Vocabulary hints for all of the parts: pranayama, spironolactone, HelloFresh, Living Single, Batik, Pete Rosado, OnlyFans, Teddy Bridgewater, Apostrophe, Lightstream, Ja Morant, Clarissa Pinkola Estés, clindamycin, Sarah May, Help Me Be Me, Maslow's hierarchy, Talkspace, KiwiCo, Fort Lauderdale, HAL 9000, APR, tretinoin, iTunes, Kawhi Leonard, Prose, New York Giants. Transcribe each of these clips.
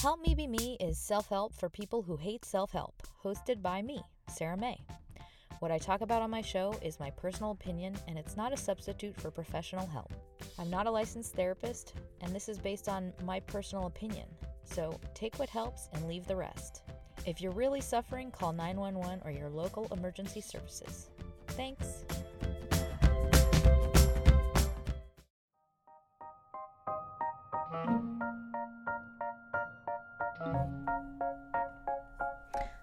Help Me Be Me is self-help for people who hate self-help, hosted by me, Sarah May. What I talk about on my show is my personal opinion, and it's not a substitute for professional help. I'm not a licensed therapist, and this is based on my personal opinion, so take what helps and leave the rest. If you're really suffering, call 911 or your local emergency services. Thanks.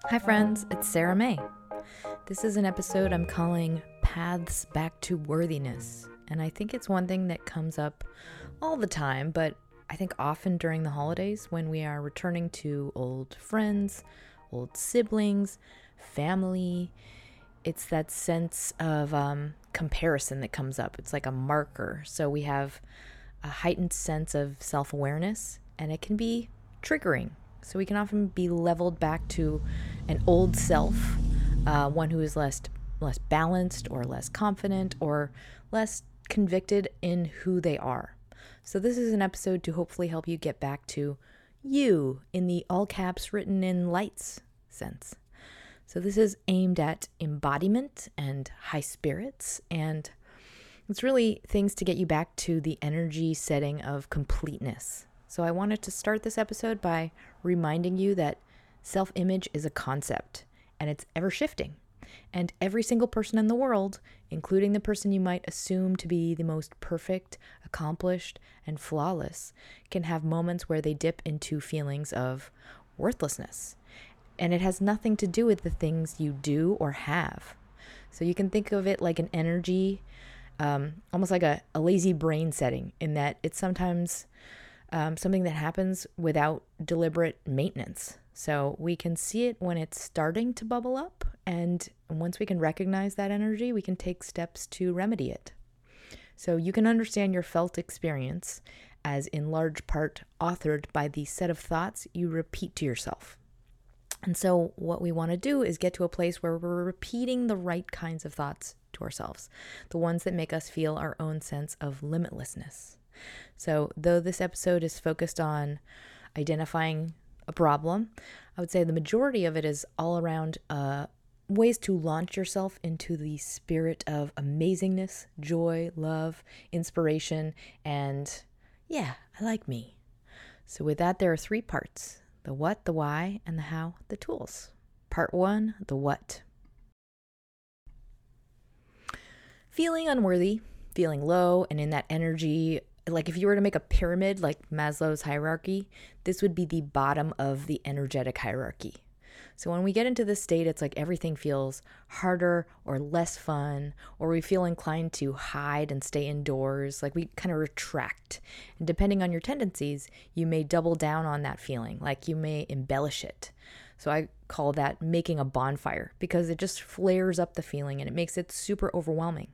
Hi friends, it's Sarah May. This is an episode I'm calling Paths Back to Worthiness, and I think it's one thing that comes up all the time, but I think often during the holidays when we are returning to old friends, old siblings, family, it's that sense of comparison that comes up. It's like a marker. So we have a heightened sense of self-awareness, and it can be triggering. So we can often be leveled back to an old self, one who is less balanced or less confident or less convicted in who they are. So this is an episode to hopefully help you get back to you in the all caps written in lights sense. So this is aimed at embodiment and high spirits, and it's really things to get you back to the energy setting of completeness. So I wanted to start this episode by reminding you that self-image is a concept, and it's ever-shifting. And every single person in the world, including the person you might assume to be the most perfect, accomplished, and flawless, can have moments where they dip into feelings of worthlessness. And it has nothing to do with the things you do or have. So you can think of it like an energy, almost like a lazy brain setting, in that it's sometimes something that happens without deliberate maintenance. So we can see it when it's starting to bubble up, and once we can recognize that energy, we can take steps to remedy it. So you can understand your felt experience as in large part authored by the set of thoughts you repeat to yourself. And so what we want to do is get to a place where we're repeating the right kinds of thoughts to ourselves, the ones that make us feel our own sense of limitlessness. So though this episode is focused on identifying a problem, I would say the majority of it is all around ways to launch yourself into the spirit of amazingness, joy, love, inspiration, and yeah, I like me. So with that, there are three parts: the what, the why, and the how, the tools. Part one, the what. Feeling unworthy, feeling low, and in that energy, like if you were to make a pyramid like Maslow's hierarchy, this would be the bottom of the energetic hierarchy. So when we get into this state, it's like everything feels harder or less fun, or we feel inclined to hide and stay indoors, like we kind of retract. And depending on your tendencies, you may double down on that feeling, like you may embellish it. So I call that making a bonfire, because it just flares up the feeling and it makes it super overwhelming.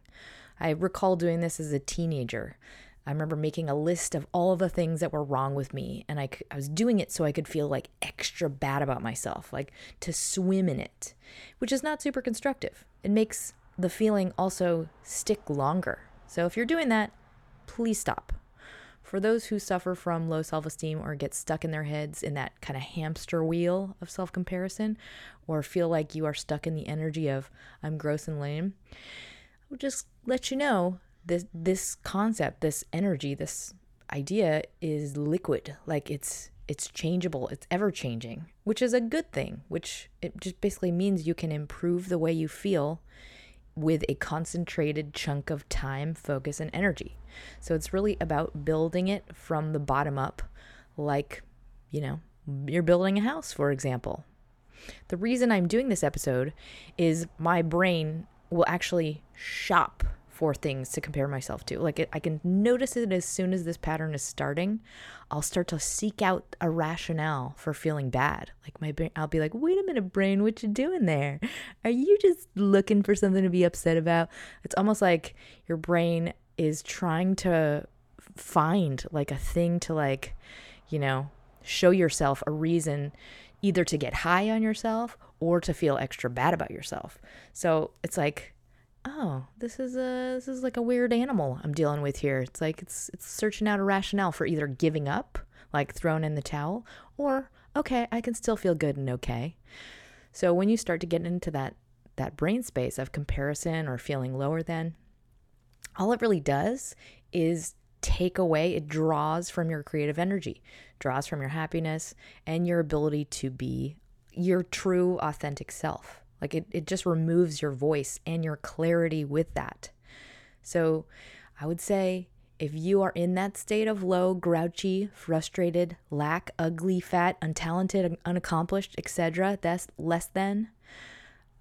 I recall doing this as a teenager. I remember making a list of all of the things that were wrong with me, and I was doing it so I could feel like extra bad about myself, like to swim in it, which is not super constructive. It makes the feeling also stick longer. So if you're doing that, please stop. For those who suffer from low self-esteem or get stuck in their heads in that kind of hamster wheel of self-comparison, or feel like you are stuck in the energy of I'm gross and lame, I would just let you know this concept, this energy, this idea is liquid, like it's changeable, it's ever-changing, which is a good thing, which it just basically means you can improve the way you feel with a concentrated chunk of time, focus, and energy. So it's really about building it from the bottom up, like, you know, you're building a house, for example. The reason I'm doing this episode is my brain will actually shop for things to compare myself to. Like, I can notice it as soon as this pattern is starting. I'll start to seek out a rationale for feeling bad. Like, my brain, I'll be like, wait a minute, brain, what you doing there? Are you just looking for something to be upset about? It's almost like your brain is trying to find like a thing to, like, you know, show yourself a reason either to get high on yourself or to feel extra bad about yourself. So it's like, oh, this is like a weird animal I'm dealing with here. It's like it's searching out a rationale for either giving up, like throwing in the towel, or, okay, I can still feel good and okay. So when you start to get into that brain space of comparison or feeling lower than, all it really does is take away, it draws from your creative energy, draws from your happiness and your ability to be your true authentic self. Like it just removes your voice and your clarity with that. So I would say if you are in that state of low, grouchy, frustrated, lack, ugly, fat, untalented, unaccomplished, etc., that's less than,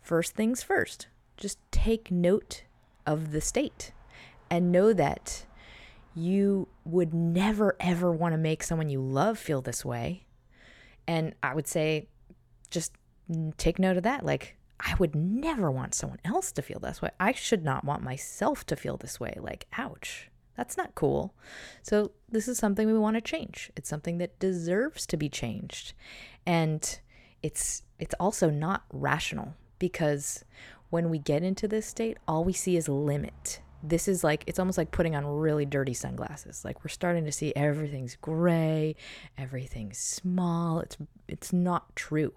first things first, just take note of the state and know that you would never, ever want to make someone you love feel this way. And I would say just take note of that. Like, I would never want someone else to feel this way. I should not want myself to feel this way. Like, ouch, that's not cool. So this is something we want to change. It's something that deserves to be changed. And it's also not rational, because when we get into this state, all we see is limit. This is like, it's almost like putting on really dirty sunglasses. Like, we're starting to see everything's gray, everything's small. It's not true.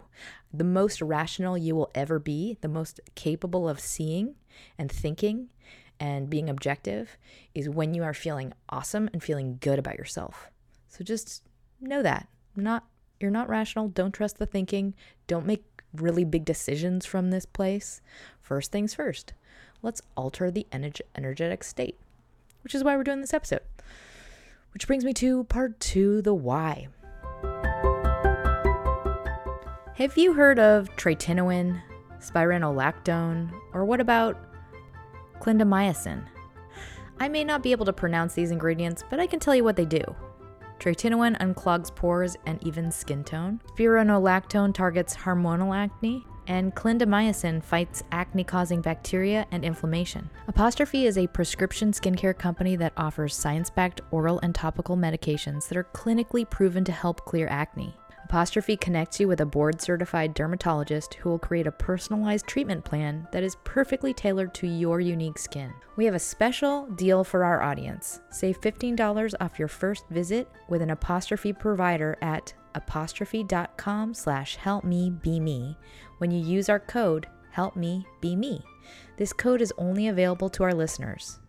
The most rational you will ever be, the most capable of seeing and thinking and being objective, is when you are feeling awesome and feeling good about yourself. So just know that. You're not rational. Don't trust the thinking. Don't make really big decisions from this place. First things first. Let's alter the energetic state, which is why we're doing this episode. Which brings me to part 2, the why. Have you heard of tretinoin, spironolactone, or what about clindamycin? I may not be able to pronounce these ingredients, but I can tell you what they do. Tretinoin unclogs pores and even skin tone. Spironolactone targets hormonal acne. And clindamycin fights acne-causing bacteria and inflammation. Apostrophe is a prescription skincare company that offers science-backed oral and topical medications that are clinically proven to help clear acne. Apostrophe connects you with a board-certified dermatologist who will create a personalized treatment plan that is perfectly tailored to your unique skin. We have a special deal for our audience. Save $15 off your first visit with an Apostrophe provider at apostrophe.com/helpmebeme when you use our code HelpMeBeMe. This code is only available to our listeners.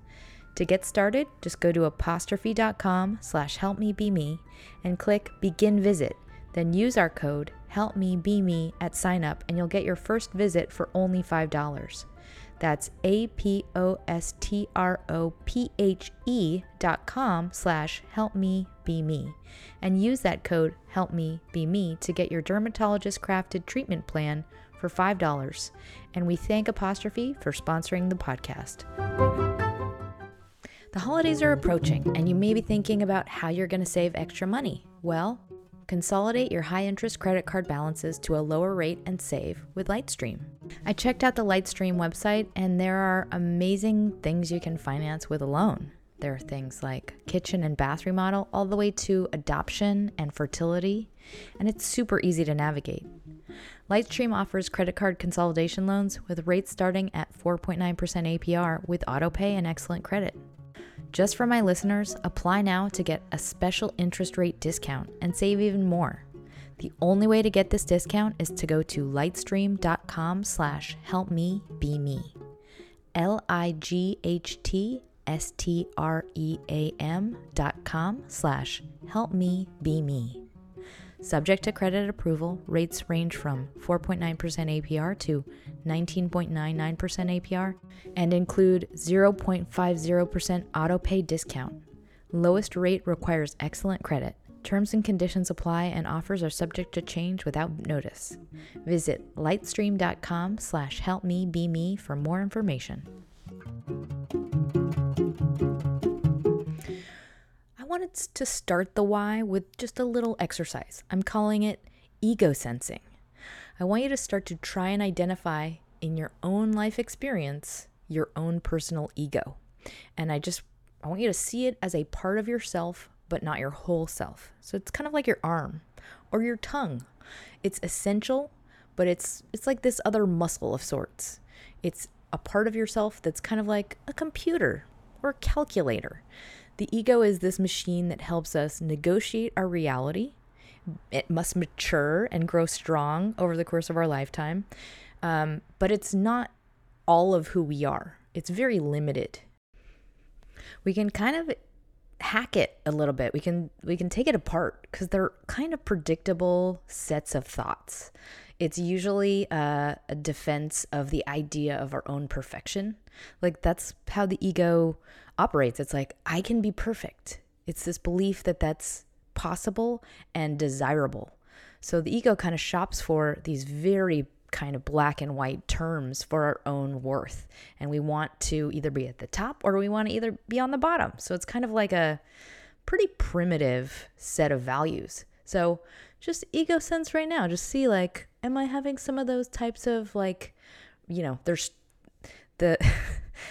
To get started, just go to apostrophe.com/helpmebeme and click Begin Visit. Then use our code HelpMeBeMe at sign up and you'll get your first visit for only $5. That's apostrophe.com/helpmebeme and use that code HelpMeBeMe to get your dermatologist crafted treatment plan for $5. And we thank Apostrophe for sponsoring the podcast. The holidays are approaching and you may be thinking about how you're going to save extra money. Well, consolidate your high-interest credit card balances to a lower rate and save with Lightstream. I checked out the Lightstream website, and there are amazing things you can finance with a loan. There are things like kitchen and bath remodel, all the way to adoption and fertility, and it's super easy to navigate. Lightstream offers credit card consolidation loans with rates starting at 4.9% APR with autopay and excellent credit. Just for my listeners, apply now to get a special interest rate discount and save even more. The only way to get this discount is to go to lightstream.com/helpmebeme. LIGHT stream.com/helpmebeMe. Subject to credit approval, rates range from 4.9% APR to 19.99% APR and include 0.50% auto pay discount. Lowest rate requires excellent credit. Terms and conditions apply and offers are subject to change without notice. Visit lightstream.com/helpmebeMe for more information. I wanted to start the why with just a little exercise. I'm calling it ego sensing. I want you to start to try and identify in your own life experience your own personal ego. And I want you to see it as a part of yourself, but not your whole self. So it's kind of like your arm or your tongue. It's essential, but it's like this other muscle of sorts. It's a part of yourself that's kind of like a computer or a calculator. The ego is this machine that helps us negotiate our reality. It must mature and grow strong over the course of our lifetime, but it's not all of who we are. It's very limited. We can kind of hack it a little bit. We can take it apart because they're kind of predictable sets of thoughts. It's usually a defense of the idea of our own perfection. Like that's how the ego operates. It's like, I can be perfect. It's this belief that that's possible and desirable. So the ego kind of shops for these very kind of black and white terms for our own worth. And we want to either be at the top or we want to either be on the bottom. So it's kind of like a pretty primitive set of values. So just ego sense right now, just see like, am I having some of those types of like, you know, there's the,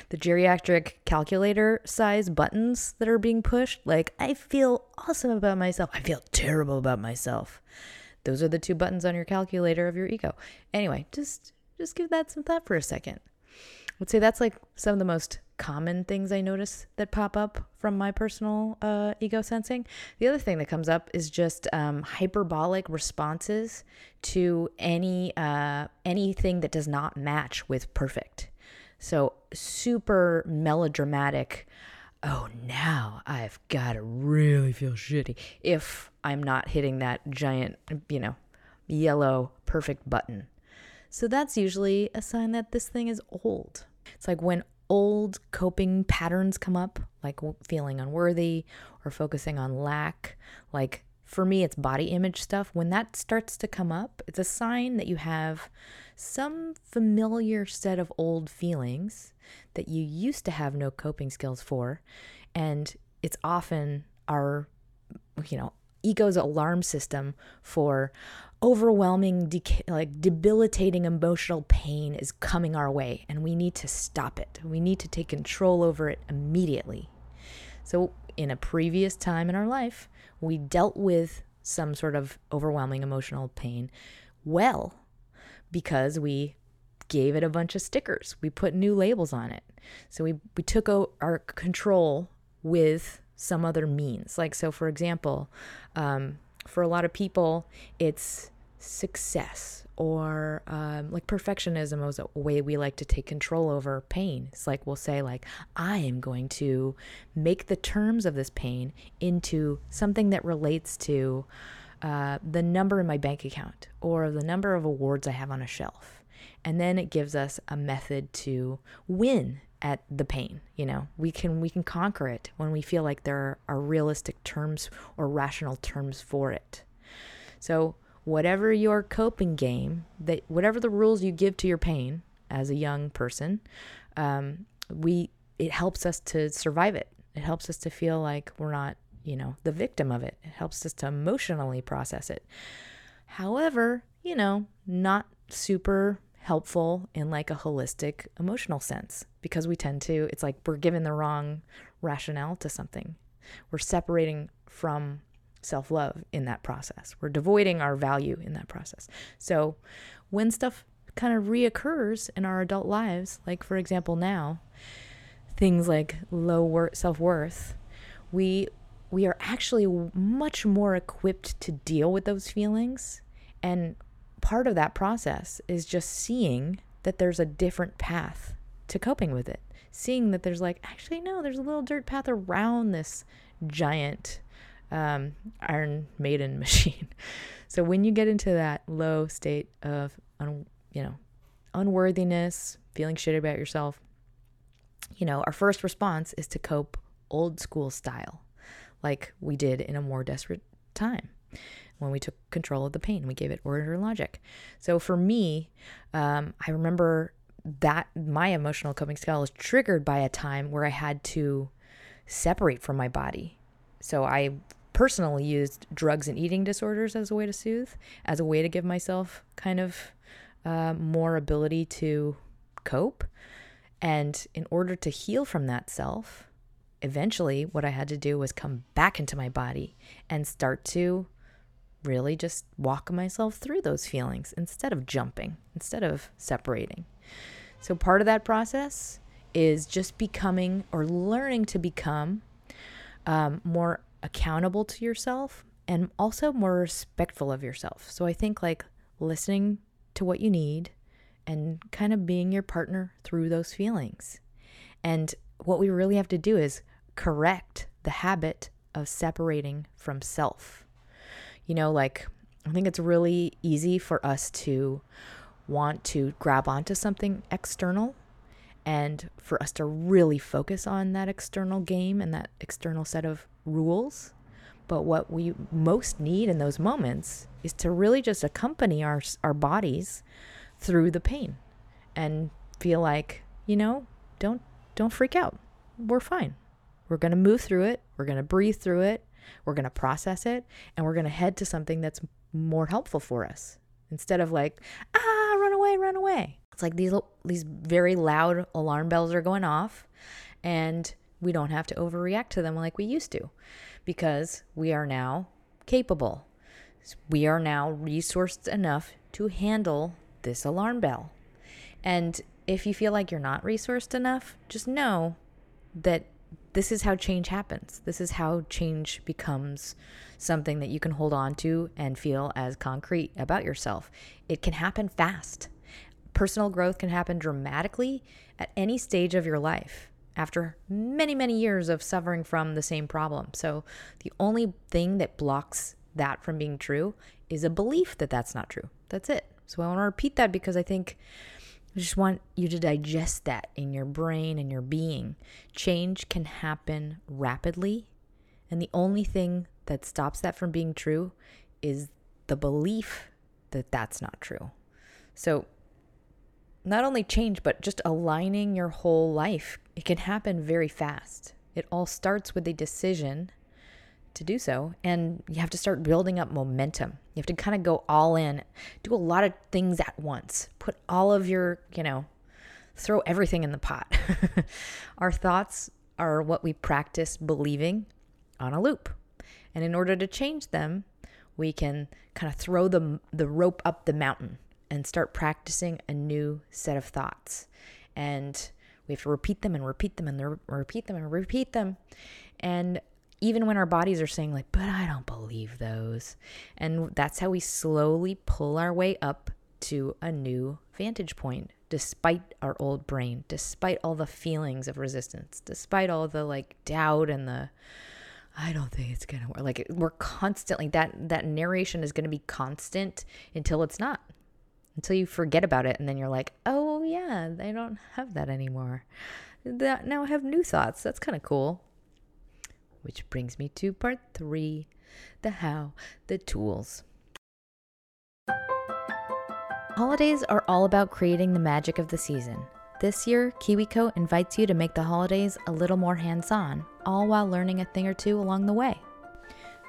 the geriatric calculator size buttons that are being pushed. Like I feel awesome about myself. I feel terrible about myself. Those are the two buttons on your calculator of your ego. Anyway, just give that some thought for a second. I would say that's like some of the most common things I notice that pop up from my personal ego sensing. The other thing that comes up is just hyperbolic responses to anything that does not match with perfect. So super melodramatic. Oh, now I've got to really feel shitty if I'm not hitting that giant, you know, yellow perfect button. So that's usually a sign that this thing is old. It's like when old coping patterns come up, like feeling unworthy or focusing on lack. Like for me, it's body image stuff. When that starts to come up, it's a sign that you have some familiar set of old feelings that you used to have no coping skills for. And it's often our, you know, ego's alarm system for overwhelming, debilitating emotional pain is coming our way and we need to stop it. We need to take control over it immediately. So in a previous time in our life, we dealt with some sort of overwhelming emotional pain well because we gave it a bunch of stickers. We put new labels on it. So we took our control with some other means. Like, so for example, for a lot of people, it's success or like perfectionism is a way we like to take control over pain. It's like we'll say like, I am going to make the terms of this pain into something that relates to the number in my bank account or the number of awards I have on a shelf. And then it gives us a method to win at the pain. You know, we can conquer it when we feel like there are realistic terms or rational terms for it. So whatever your coping game, whatever the rules you give to your pain as a young person, it helps us to survive it. It helps us to feel like we're not, you know, the victim of it. It helps us to emotionally process it. However, you know, not super helpful in like a holistic emotional sense because we tend to, it's like we're given the wrong rationale to something. We're separating from self-love in that process. We're devoiding our value in that process. So when stuff kind of reoccurs in our adult lives, like for example now, things like low self-worth, we are actually much more equipped to deal with those feelings. And part of that process is just seeing that there's a different path to coping with it, seeing that there's like, actually, no, there's a little dirt path around this giant Iron Maiden machine. So when you get into that low state of, unworthiness, feeling shit about yourself, our first response is to cope old school style, like we did in a more desperate time when we took control of the pain. We gave it order and logic. So for me, I remember that my emotional coping style was triggered by a time where I had to separate from my body. So I personally used drugs and eating disorders as a way to soothe, as a way to give myself kind of more ability to cope. And in order to heal from that self, eventually what I had to do was come back into my body and start to really just walk myself through those feelings instead of jumping, instead of separating. So part of that process is just becoming or learning to become more accountable to yourself and also more respectful of yourself. So I think like listening to what you need and kind of being your partner through those feelings. And what we really have to do is correct the habit of separating from self. I think it's really easy for us to want to grab onto something external and for us to really focus on that external game and that external set of rules. But what we most need in those moments is to really just accompany our bodies through the pain and feel like, don't freak out. We're fine. We're going to move through it. We're going to breathe through it. We're going to process it. And we're going to head to something that's more helpful for us instead of like, run away. It's like these very loud alarm bells are going off and we don't have to overreact to them like we used to because we are now capable. We are now resourced enough to handle this alarm bell. And if you feel like you're not resourced enough, just know that this is how change happens. This is how change becomes something that you can hold on to and feel as concrete about yourself. It can happen fast. Personal growth can happen dramatically at any stage of your life after many, many years of suffering from the same problem. So the only thing that blocks that from being true is a belief that that's not true. That's it. So I want to repeat that because I think I just want you to digest that in your brain and your being. Change can happen rapidly, and the only thing that stops that from being true is the belief that that's not true. So not only change, but just aligning your whole life. It can happen very fast. It all starts with a decision to do so, and you have to start building up momentum. You have to kind of go all in, do a lot of things at once, put all of your, throw everything in the pot. Our thoughts are what we practice believing on a loop. And in order to change them, we can kind of throw the rope up the mountain and start practicing a new set of thoughts. And we have to repeat them. And even when our bodies are saying like, but I don't believe those. And that's how we slowly pull our way up to a new vantage point, despite our old brain, despite all the feelings of resistance, despite all the like doubt and the, I don't think it's going to work. Like we're constantly, that narration is going to be constant until it's not, until you forget about it. And then you're like, oh yeah, I don't have that anymore. Now I have new thoughts. That's kind of cool. Which brings me to part 3, the how, the tools. Holidays are all about creating the magic of the season. This year, KiwiCo invites you to make the holidays a little more hands-on, all while learning a thing or two along the way.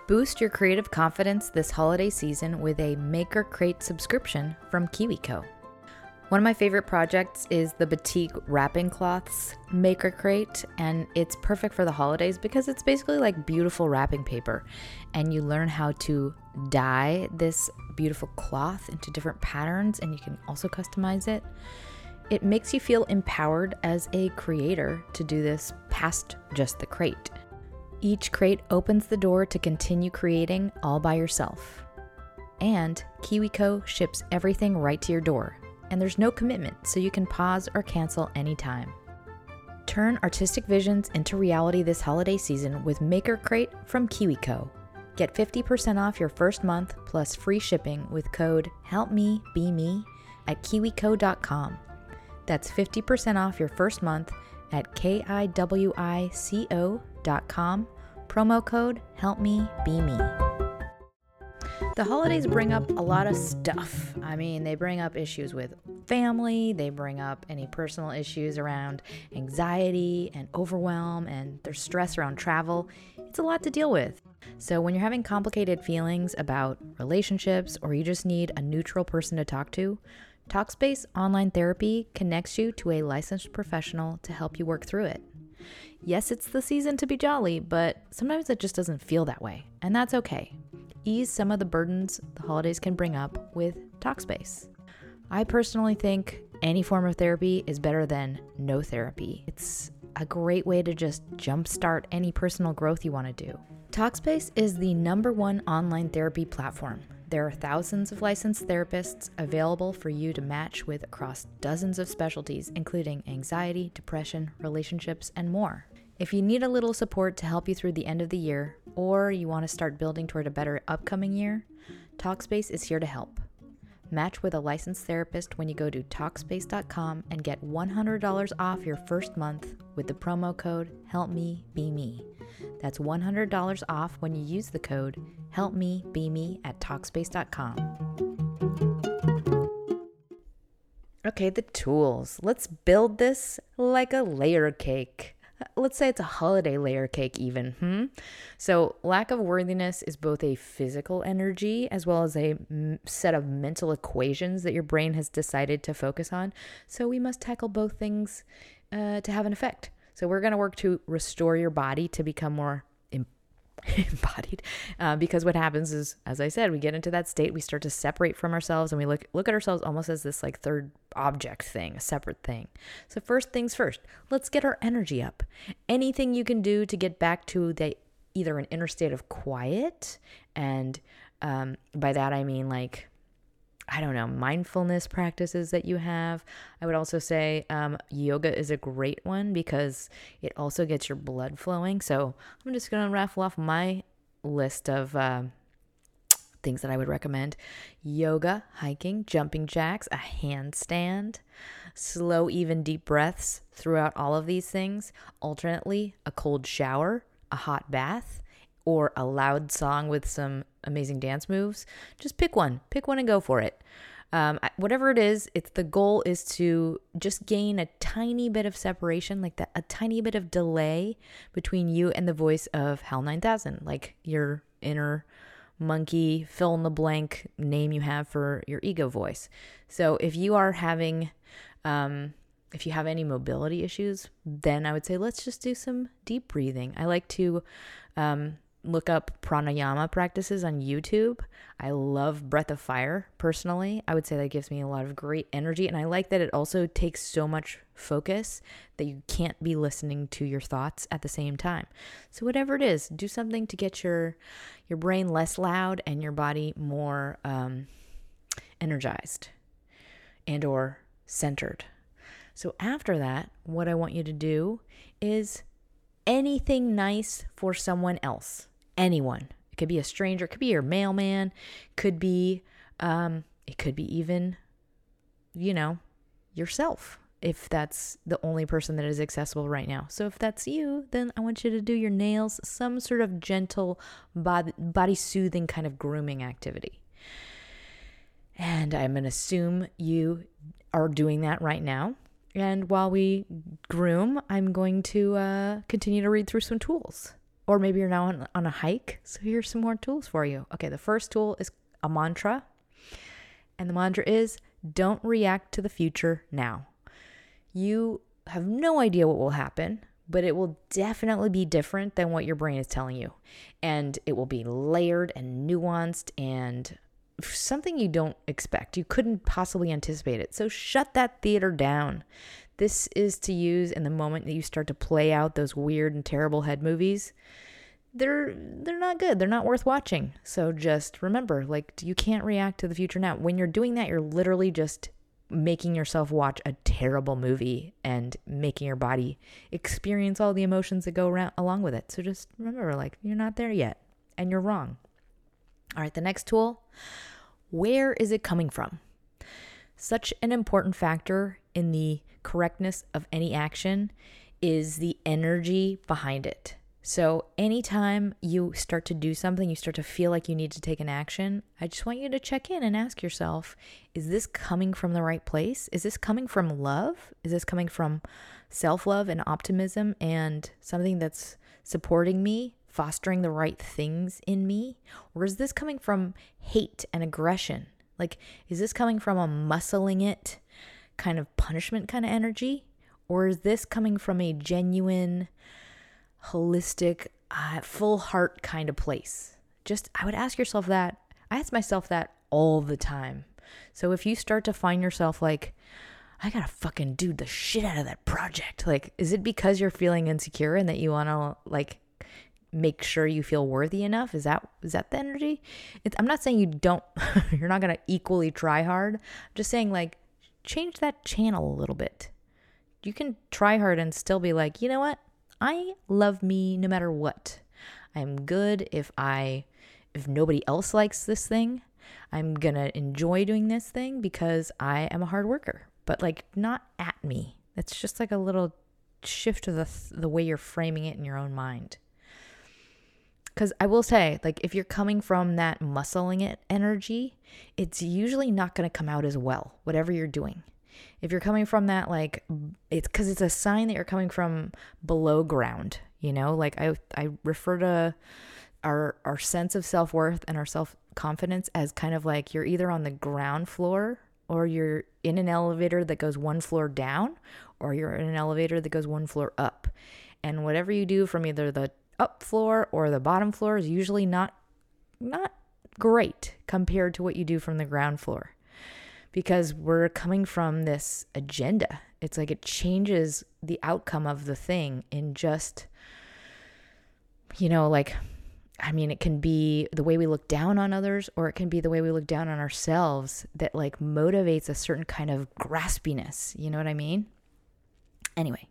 Boost your creative confidence this holiday season with a Make or Create subscription from KiwiCo. One of my favorite projects is the Batik Wrapping Cloths Make or Create, and it's perfect for the holidays because it's basically like beautiful wrapping paper, and you learn how to dye this beautiful cloth into different patterns, and you can also customize it. It makes you feel empowered as a creator to do this past just the crate. Each crate opens the door to continue creating all by yourself. And KiwiCo ships everything right to your door. And there's no commitment, so you can pause or cancel anytime. Turn artistic visions into reality this holiday season with Maker Crate from KiwiCo. Get 50% off your first month plus free shipping with code HelpMeBeMe at KiwiCo.com. That's 50% off your first month at KIWICO.com. Promo code HelpMeBeMe. The holidays bring up a lot of stuff. I mean, they bring up issues with family, they bring up any personal issues around anxiety and overwhelm, and there's stress around travel. It's a lot to deal with. So when you're having complicated feelings about relationships or you just need a neutral person to talk to, Talkspace Online Therapy connects you to a licensed professional to help you work through it. Yes, it's the season to be jolly, but sometimes it just doesn't feel that way, and that's okay. Ease some of the burdens the holidays can bring up with Talkspace. I personally think any form of therapy is better than no therapy. It's a great way to just jumpstart any personal growth you want to do. Talkspace is the #1 online therapy platform. There are thousands of licensed therapists available for you to match with across dozens of specialties, including anxiety, depression, relationships, and more. If you need a little support to help you through the end of the year, or you want to start building toward a better upcoming year, Talkspace is here to help. Match with a licensed therapist when you go to Talkspace.com and get $100 off your first month with the promo code HelpMeBeMe. That's $100 off when you use the code HelpMeBeMe at Talkspace.com. Okay, the tools. Let's build this like a layer cake. Let's say it's a holiday layer cake even. So lack of worthiness is both a physical energy as well as a set of mental equations that your brain has decided to focus on. So we must tackle both things to have an effect. So we're going to work to restore your body to become more embodied because what happens is, as I said, we get into that state, we start to separate from ourselves, and we look at ourselves almost as this like third object thing, a separate thing. So first things first, let's get our energy up. Anything you can do to get back to either an inner state of quiet, and by that I mean like, I don't know, mindfulness practices that you have. I would also say yoga is a great one because it also gets your blood flowing. So I'm just going to raffle off my list of things that I would recommend. Yoga, hiking, jumping jacks, a handstand, slow, even deep breaths throughout all of these things. Alternately, a cold shower, a hot bath, or a loud song with some amazing dance moves. Just pick one and go for it. Whatever it is, the goal is to just gain a tiny bit of separation, like that, a tiny bit of delay between you and the voice of HAL 9000, like your inner monkey, fill in the blank name you have for your ego voice. So if you are having, if you have any mobility issues, then I would say let's just do some deep breathing. I like to, look up pranayama practices on YouTube. I love Breath of Fire personally. I would say that gives me a lot of great energy, and I like that it also takes so much focus that you can't be listening to your thoughts at the same time. So whatever it is, do something to get your brain less loud and your body more energized and or centered. So after that, what I want you to do is anything nice for someone else. Anyone. It could be a stranger, it could be your mailman, it could be even, yourself, if that's the only person that is accessible right now. So if that's you, then I want you to do your nails, some sort of gentle body soothing kind of grooming activity. And I'm going to assume you are doing that right now. And while we groom, I'm going to continue to read through some tools. Or maybe you're now on a hike, so here's some more tools for you. Okay, the first tool is a mantra. And the mantra is, don't react to the future now. You have no idea what will happen, but it will definitely be different than what your brain is telling you. And it will be layered and nuanced and something you don't expect. You couldn't possibly anticipate it. So shut that theater down. This is to use in the moment that you start to play out those weird and terrible head movies. They're not good. They're not worth watching. So just remember, you can't react to the future now. When you're doing that, you're literally just making yourself watch a terrible movie and making your body experience all the emotions that go around along with it. So just remember, like, you're not there yet and you're wrong. All right, the next tool, where is it coming from? Such an important factor in the correctness of any action is the energy behind it. So anytime you start to do something, you start to feel like you need to take an action, I just want you to check in and ask yourself, is this coming from the right place? Is this coming from love? Is this coming from self-love and optimism and something that's supporting me, fostering the right things in me? Or is this coming from hate and aggression? Like, is this coming from a muscling it kind of punishment kind of energy? Or is this coming from a genuine, holistic, full heart kind of place? Just, I would ask yourself that. I ask myself that all the time. So if you start to find yourself like, I gotta fucking do the shit out of that project. Like, is it because you're feeling insecure and that you wanna like make sure you feel worthy enough? Is that the energy? I'm not saying you don't, you're not gonna equally try hard. I'm just saying, like, change that channel a little bit. You can try hard and still be like, you know what? I love me no matter what. I'm good if nobody else likes this thing. I'm going to enjoy doing this thing because I am a hard worker. But like, not at me. That's just like a little shift of the way you're framing it in your own mind. Because I will say, like, if you're coming from that muscling it energy, it's usually not going to come out as well, whatever you're doing. If you're coming from that, like, it's because it's a sign that you're coming from below ground, you know, like I refer to our sense of self-worth and our self-confidence as kind of like you're either on the ground floor or you're in an elevator that goes one floor down, or you're in an elevator that goes one floor up. And whatever you do from either the up floor or the bottom floor is usually not great compared to what you do from the ground floor. Because we're coming from this agenda. It's like it changes the outcome of the thing in just, you know, like, I mean, it can be the way we look down on others, or it can be the way we look down on ourselves that like motivates a certain kind of graspiness. You know what I mean? Anyway,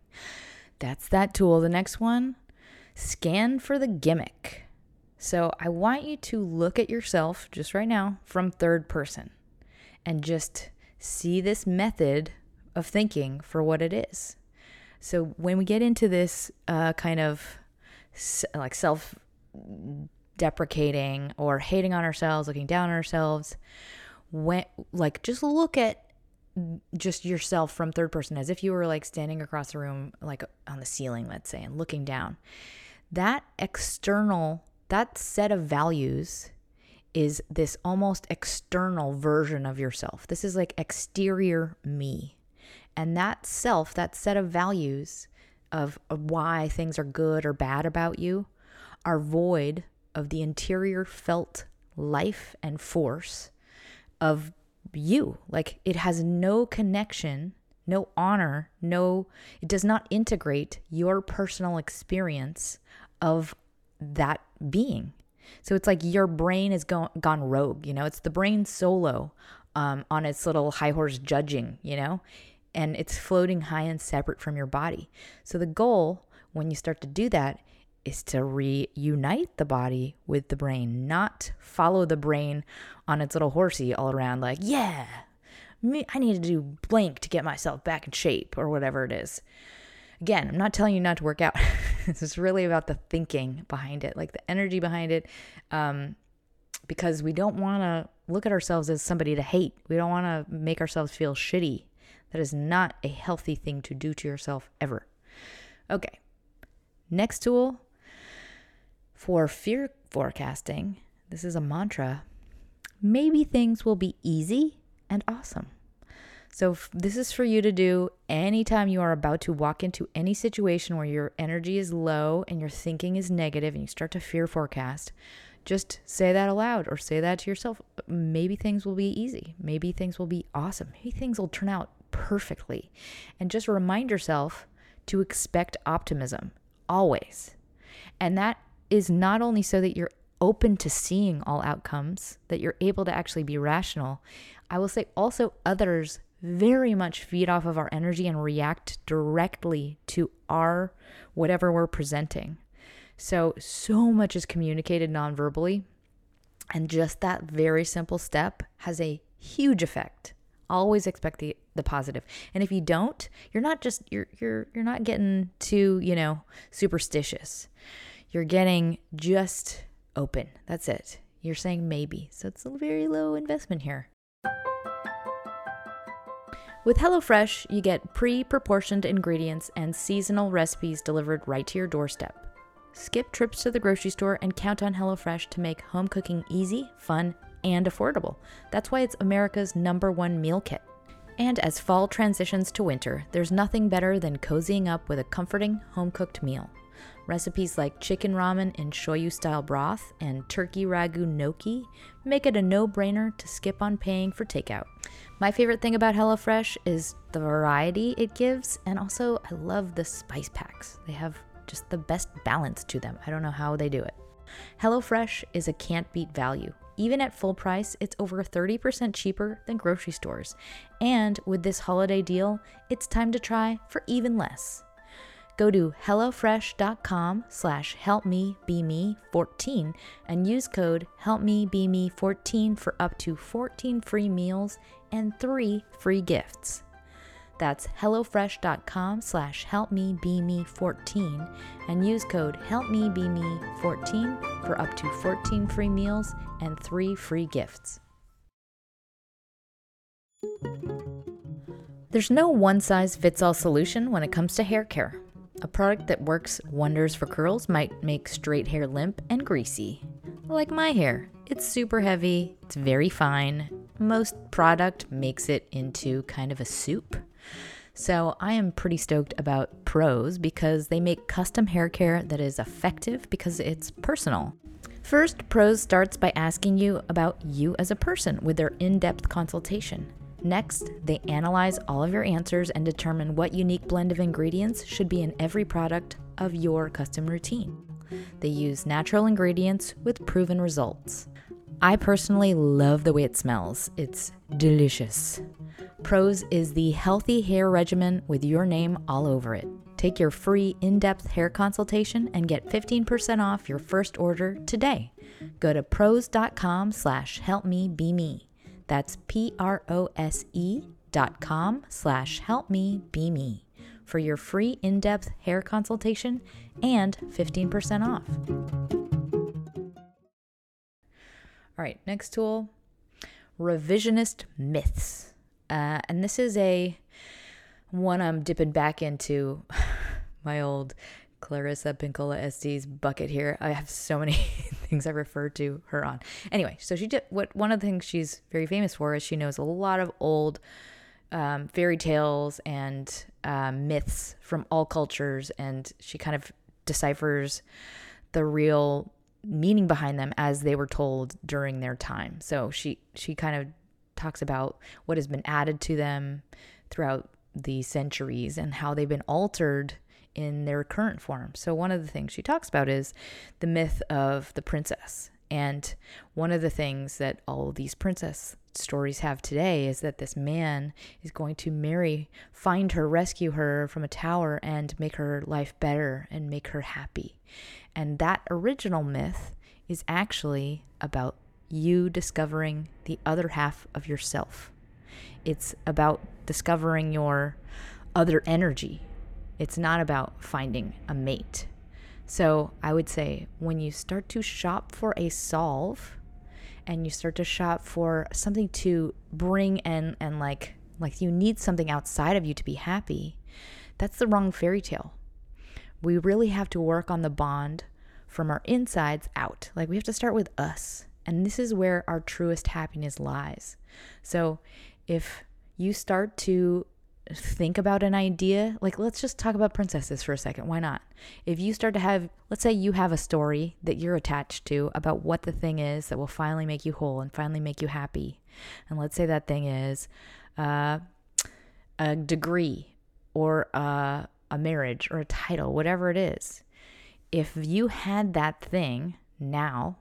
that's that tool. The next one, scan for the gimmick. So I want you to look at yourself just right now from third person. And just see this method of thinking for what it is. So when we get into this kind of like self-deprecating or hating on ourselves, looking down on ourselves, when, like, just look at just yourself from third person as if you were like standing across the room, like on the ceiling, let's say, and looking down. That set of values is this almost external version of yourself. This is like exterior me. And that self, that set of values of why things are good or bad about you, are void of the interior felt life and force of you. Like, it has no connection, no honor, it does not integrate your personal experience of that being. So it's like your brain has gone rogue, you know, it's the brain solo on its little high horse judging, you know, and it's floating high and separate from your body. So the goal when you start to do that is to reunite the body with the brain, not follow the brain on its little horsey all around like, yeah, I need to do blank to get myself back in shape or whatever it is. Again, I'm not telling you not to work out. This is really about the thinking behind it, like the energy behind it, because we don't want to look at ourselves as somebody to hate. We don't want to make ourselves feel shitty. That is not a healthy thing to do to yourself ever. Okay, next tool for fear forecasting. This is a mantra. Maybe things will be easy and awesome. So this is for you to do anytime you are about to walk into any situation where your energy is low and your thinking is negative and you start to fear forecast. Just say that aloud or say that to yourself. Maybe things will be easy. Maybe things will be awesome. Maybe things will turn out perfectly. And just remind yourself to expect optimism always. And that is not only so that you're open to seeing all outcomes, that you're able to actually be rational. I will say also others very much feed off of our energy and react directly to our whatever we're presenting. So much is communicated non-verbally, and just that very simple step has a huge effect. Always expect the positive. And if you don't, you're not getting too, superstitious. You're getting just open. That's it. You're saying maybe. So it's a very low investment here. With HelloFresh, you get pre-proportioned ingredients and seasonal recipes delivered right to your doorstep. Skip trips to the grocery store and count on HelloFresh to make home cooking easy, fun, and affordable. That's why it's America's #1 meal kit. And as fall transitions to winter, there's nothing better than cozying up with a comforting, home-cooked meal. Recipes like chicken ramen in shoyu-style broth and turkey ragu gnocchi make it a no-brainer to skip on paying for takeout. My favorite thing about HelloFresh is the variety it gives, and also I love the spice packs. They have just the best balance to them. I don't know how they do it. HelloFresh is a can't-beat value. Even at full price, it's over 30% cheaper than grocery stores. And with this holiday deal, it's time to try for even less. Go to hellofresh.com/helpmebeme14 and use code helpmebeme14 for up to 14 free meals and 3 free gifts. That's hellofresh.com/helpmebeme14 and use code helpmebeme14 for up to 14 free meals and 3 free gifts. There's no one-size-fits-all solution when it comes to hair care. A product that works wonders for curls might make straight hair limp and greasy. Like my hair, it's super heavy, it's very fine. Most product makes it into kind of a soup. So I am pretty stoked about Prose because they make custom hair care that is effective because it's personal. First, Prose starts by asking you about you as a person with their in-depth consultation. Next, they analyze all of your answers and determine what unique blend of ingredients should be in every product of your custom routine. They use natural ingredients with proven results. I personally love the way it smells. It's delicious. Prose is the healthy hair regimen with your name all over it. Take your free in-depth hair consultation and get 15% off your first order today. Go to prose.com/helpmebeme. That's prose.com/helpmebeme for your free in-depth hair consultation and 15% off. All right, next tool, revisionist myths. And this is one I'm dipping back into my old Clarissa Pinkola Estés bucket here. I have so many things I refer to her on. Anyway, so one of the things she's very famous for is she knows a lot of old fairy tales and myths from all cultures, and she kind of deciphers the real meaning behind them as they were told during their time. So she kind of talks about what has been added to them throughout the centuries and how they've been altered in their current form. So one of the things she talks about is the myth of the princess. And one of the things that all these princess stories have today is that this man is going to find her, rescue her from a tower and make her life better and make her happy. And that original myth is actually about you discovering the other half of yourself. It's about discovering your other energy. It's not about finding a mate. So I would say when you start to shop for a solve and you start to shop for something to bring in and like you need something outside of you to be happy, that's the wrong fairy tale. We really have to work on the bond from our insides out. Like we have to start with us. And this is where our truest happiness lies. So if you start to think about an idea, like let's just talk about princesses for a second. Why not? If you start to let's say you have a story that you're attached to about what the thing is that will finally make you whole and finally make you happy. And let's say that thing is a degree or a marriage or a title, whatever it is. If you had that thing now,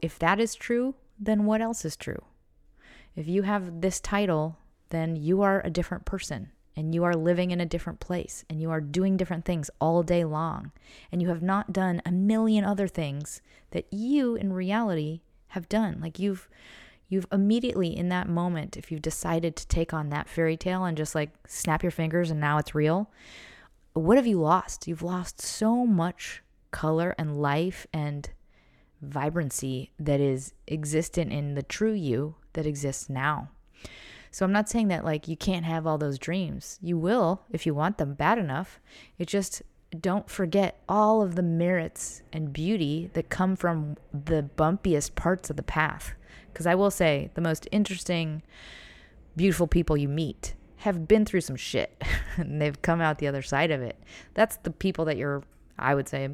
if that is true, then what else is true? If you have this title, then you are a different person and you are living in a different place and you are doing different things all day long. And you have not done a million other things that you in reality have done. Like you've immediately in that moment, if you've decided to take on that fairy tale and just like snap your fingers and now it's real, what have you lost? You've lost so much color and life and vibrancy that is existent in the true you that exists now. So I'm not saying that like you can't have all those dreams. You will if you want them bad enough. It just don't forget all of the merits and beauty that come from the bumpiest parts of the path. Because I will say the most interesting, beautiful people you meet have been through some shit and they've come out the other side of it. That's the people that you're, I would say,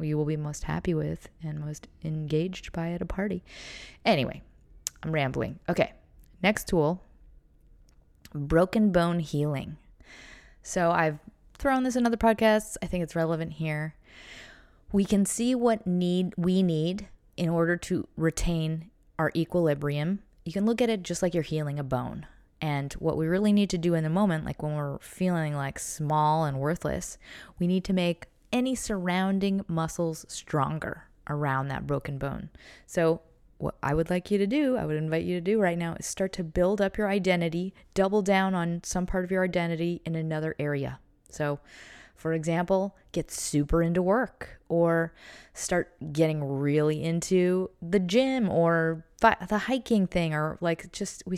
you will be most happy with and most engaged by at a party. Anyway, I'm rambling. Okay, next tool, broken bone healing. So I've thrown this in other podcasts. I think it's relevant here. We can see what we need in order to retain our equilibrium. You can look at it just like you're healing a bone. And what we really need to do in the moment, like when we're feeling like small and worthless, we need to make any surrounding muscles stronger around that broken bone. So what I would invite you to do right now is start to build up your identity, double down on some part of your identity in another area. So for example, get super into work or start getting really into the gym or the hiking thing, or like just when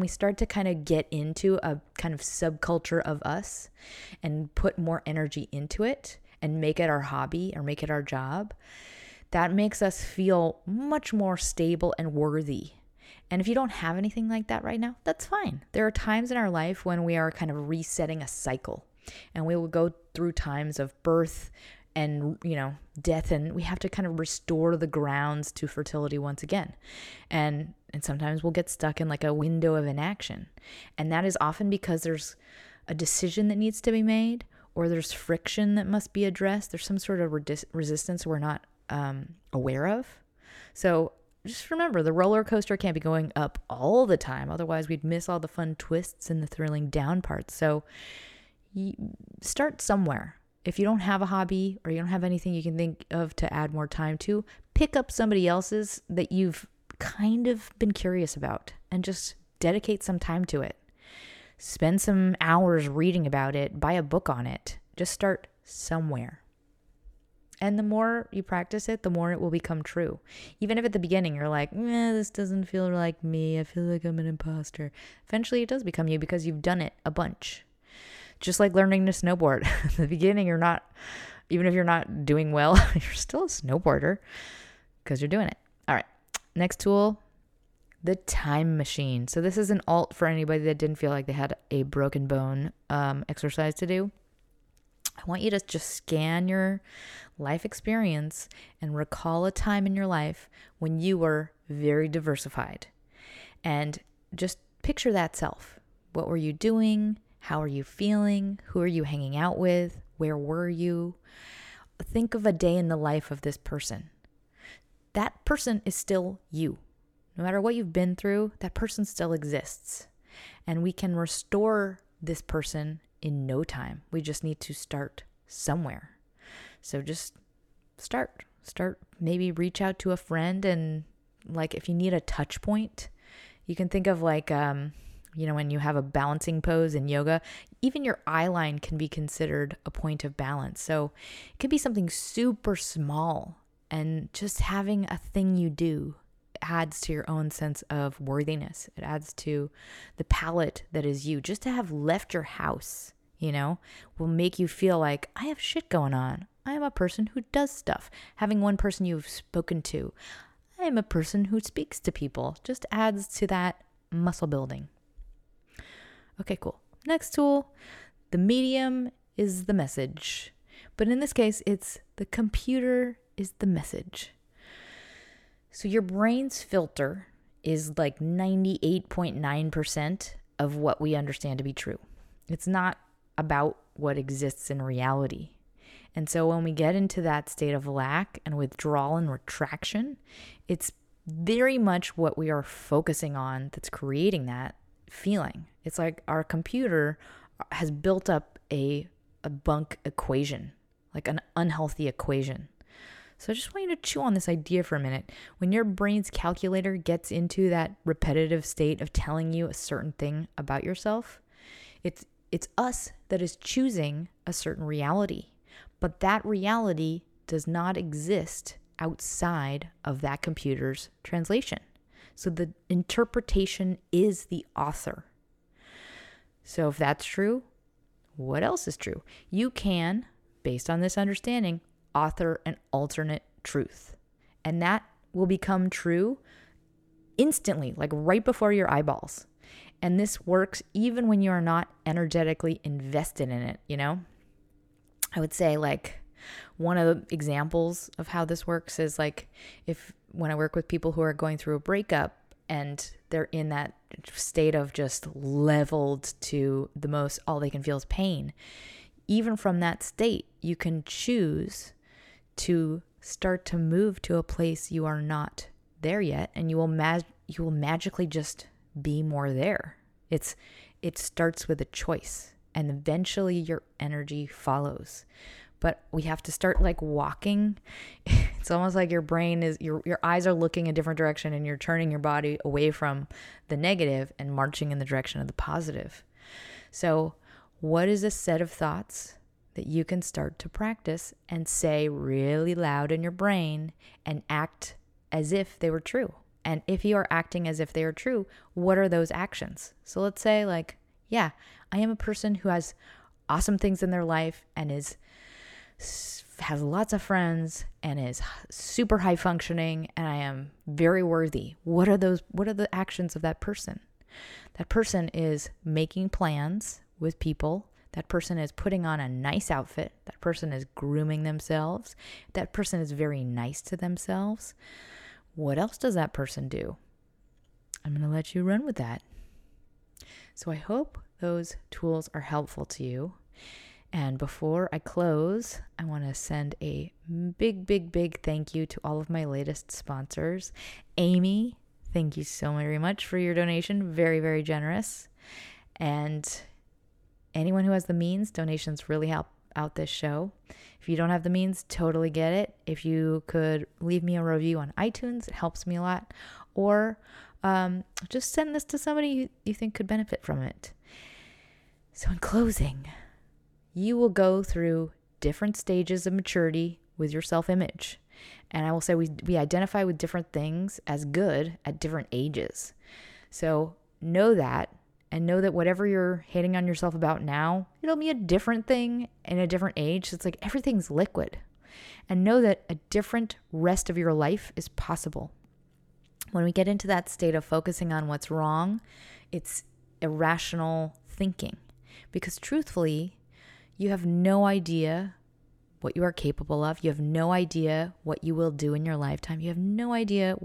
we start to kind of get into a kind of subculture of us and put more energy into it and make it our hobby or make it our job, that makes us feel much more stable and worthy. And if you don't have anything like that right now, that's fine. There are times in our life when we are kind of resetting a cycle. And we will go through times of birth and, death, and we have to kind of restore the grounds to fertility once again. And sometimes we'll get stuck in like a window of inaction. And that is often because there's a decision that needs to be made, or there's friction that must be addressed. There's some sort of resistance we're not aware of. So just remember, the roller coaster can't be going up all the time. Otherwise, we'd miss all the fun twists and the thrilling down parts. So start somewhere. If you don't have a hobby or you don't have anything you can think of to add more time to, pick up somebody else's that you've kind of been curious about and just dedicate some time to it. Spend some hours reading about it, buy a book on it. Just start somewhere. And the more you practice it, the more it will become true. Even if at the beginning you're like, this doesn't feel like me. I feel like I'm an imposter. Eventually it does become you because you've done it a bunch. Just like learning to snowboard. At the beginning, even if you're not doing well, you're still a snowboarder because you're doing it. All right. Next tool, the time machine. So this is an alt for anybody that didn't feel like they had a broken bone exercise to do. I want you to just scan your life experience and recall a time in your life when you were very diversified. And just picture that self. What were you doing? How are you feeling? Who are you hanging out with? Where were you? Think of a day in the life of this person. That person is still you. No matter what you've been through, that person still exists. And we can restore this person in no time. We just need to start somewhere. So just start. Maybe reach out to a friend, and like if you need a touch point, you can think of like, when you have a balancing pose in yoga, even your eye line can be considered a point of balance. So it could be something super small, and just having a thing you do adds to your own sense of worthiness. It adds to the palette that is you. Just to have left your house, will make you feel like I have shit going on. I am a person who does stuff. Having one person you've spoken to. I am a person who speaks to people. Just adds to that muscle building. Okay, cool. Next tool, the medium is the message. But in this case, it's the computer is the message. So your brain's filter is like 98.9% of what we understand to be true. It's not about what exists in reality. And so when we get into that state of lack and withdrawal and retraction, it's very much what we are focusing on that's creating that feeling. It's like our computer has built up a bunk equation, like an unhealthy equation. So I just want you to chew on this idea for a minute. When your brain's calculator gets into that repetitive state of telling you a certain thing about yourself, it's us that is choosing a certain reality. But that reality does not exist outside of that computer's translation. So the interpretation is the author. So if that's true, what else is true? You can, based on this understanding, author an alternate truth. And that will become true instantly, like right before your eyeballs. And this works even when you are not energetically invested in it, you know? I would say, like, one of the examples of how this works is, like, when I work with people who are going through a breakup and they're in that state of just leveled to the most, all they can feel is pain. Even from that state, you can choose to start to move to a place you are not there yet, and you will magically just be more there. It starts with a choice, and eventually your energy follows. But we have to start, like, walking. It's almost like your brain is, your eyes are looking a different direction, and you're turning your body away from the negative and marching in the direction of the positive. So what is a set of thoughts that you can start to practice and say really loud in your brain and act as if they were true? And if you are acting as if they are true, what are those actions? So let's say, like, yeah, I am a person who has awesome things in their life and has lots of friends and is super high functioning, and I am very worthy. What are the actions of that person? That person is making plans with people. That person is putting on a nice outfit. That person is grooming themselves. That person is very nice to themselves. What else does that person do? I'm going to let you run with that. So I hope those tools are helpful to you. And before I close, I want to send a big, big, big thank you to all of my latest sponsors. Amy, thank you so very much for your donation. Very, very generous. And anyone who has the means, donations really help out this show. If you don't have the means, totally get it. If you could leave me a review on iTunes, it helps me a lot. Or just send this to somebody you think could benefit from it. So in closing, you will go through different stages of maturity with your self-image. And I will say we identify with different things as good at different ages. So know that, and know that whatever you're hating on yourself about now, it'll be a different thing in a different age. So it's like everything's liquid. And know that a different rest of your life is possible. When we get into that state of focusing on what's wrong, it's irrational thinking. Because truthfully, you have no idea what you are capable of. You have no idea what you will do in your lifetime. You have no idea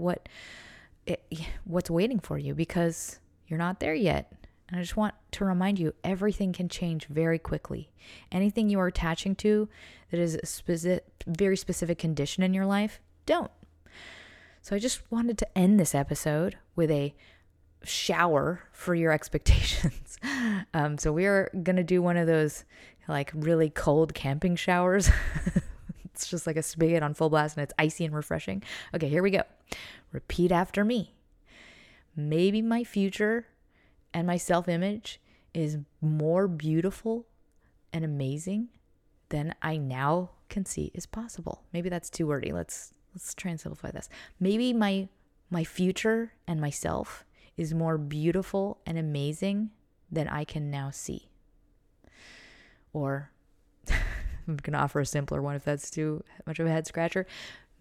what's waiting for you, because you're not there yet. And I just want to remind you, everything can change very quickly. Anything you are attaching to that is a very specific condition in your life, don't. So I just wanted to end this episode with a shower for your expectations. So we are going to do one of those, like, really cold camping showers. It's just like a spigot on full blast, and it's icy and refreshing. Okay, here we go. Repeat after me. Maybe my future and my self-image is more beautiful and amazing than I now can see is possible. Maybe that's too wordy. Let's try and simplify this. Maybe my future and myself is more beautiful and amazing than I can now see. Or I'm going to offer a simpler one if that's too much of a head scratcher.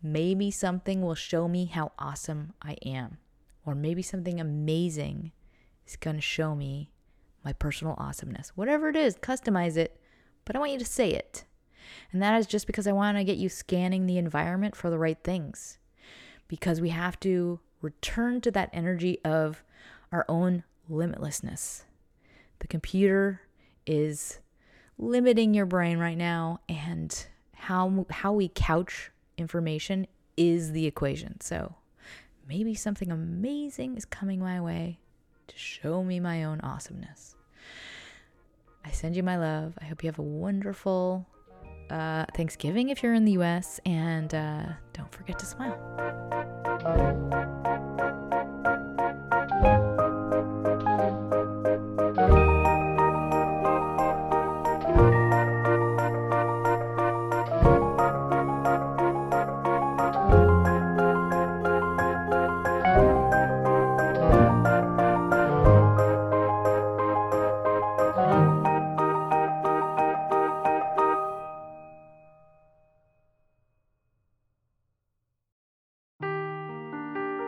Maybe something will show me how awesome I am. Or maybe something amazing is going to show me my personal awesomeness. Whatever it is, customize it, but I want you to say it. And that is just because I want to get you scanning the environment for the right things. Because we have to return to that energy of our own limitlessness. The computer is limiting your brain right now, and how we couch information is the equation. So maybe something amazing is coming my way to show me my own awesomeness. I send you my love. I hope you have a wonderful Thanksgiving if you're in the US, and don't forget to smile.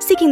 Seeking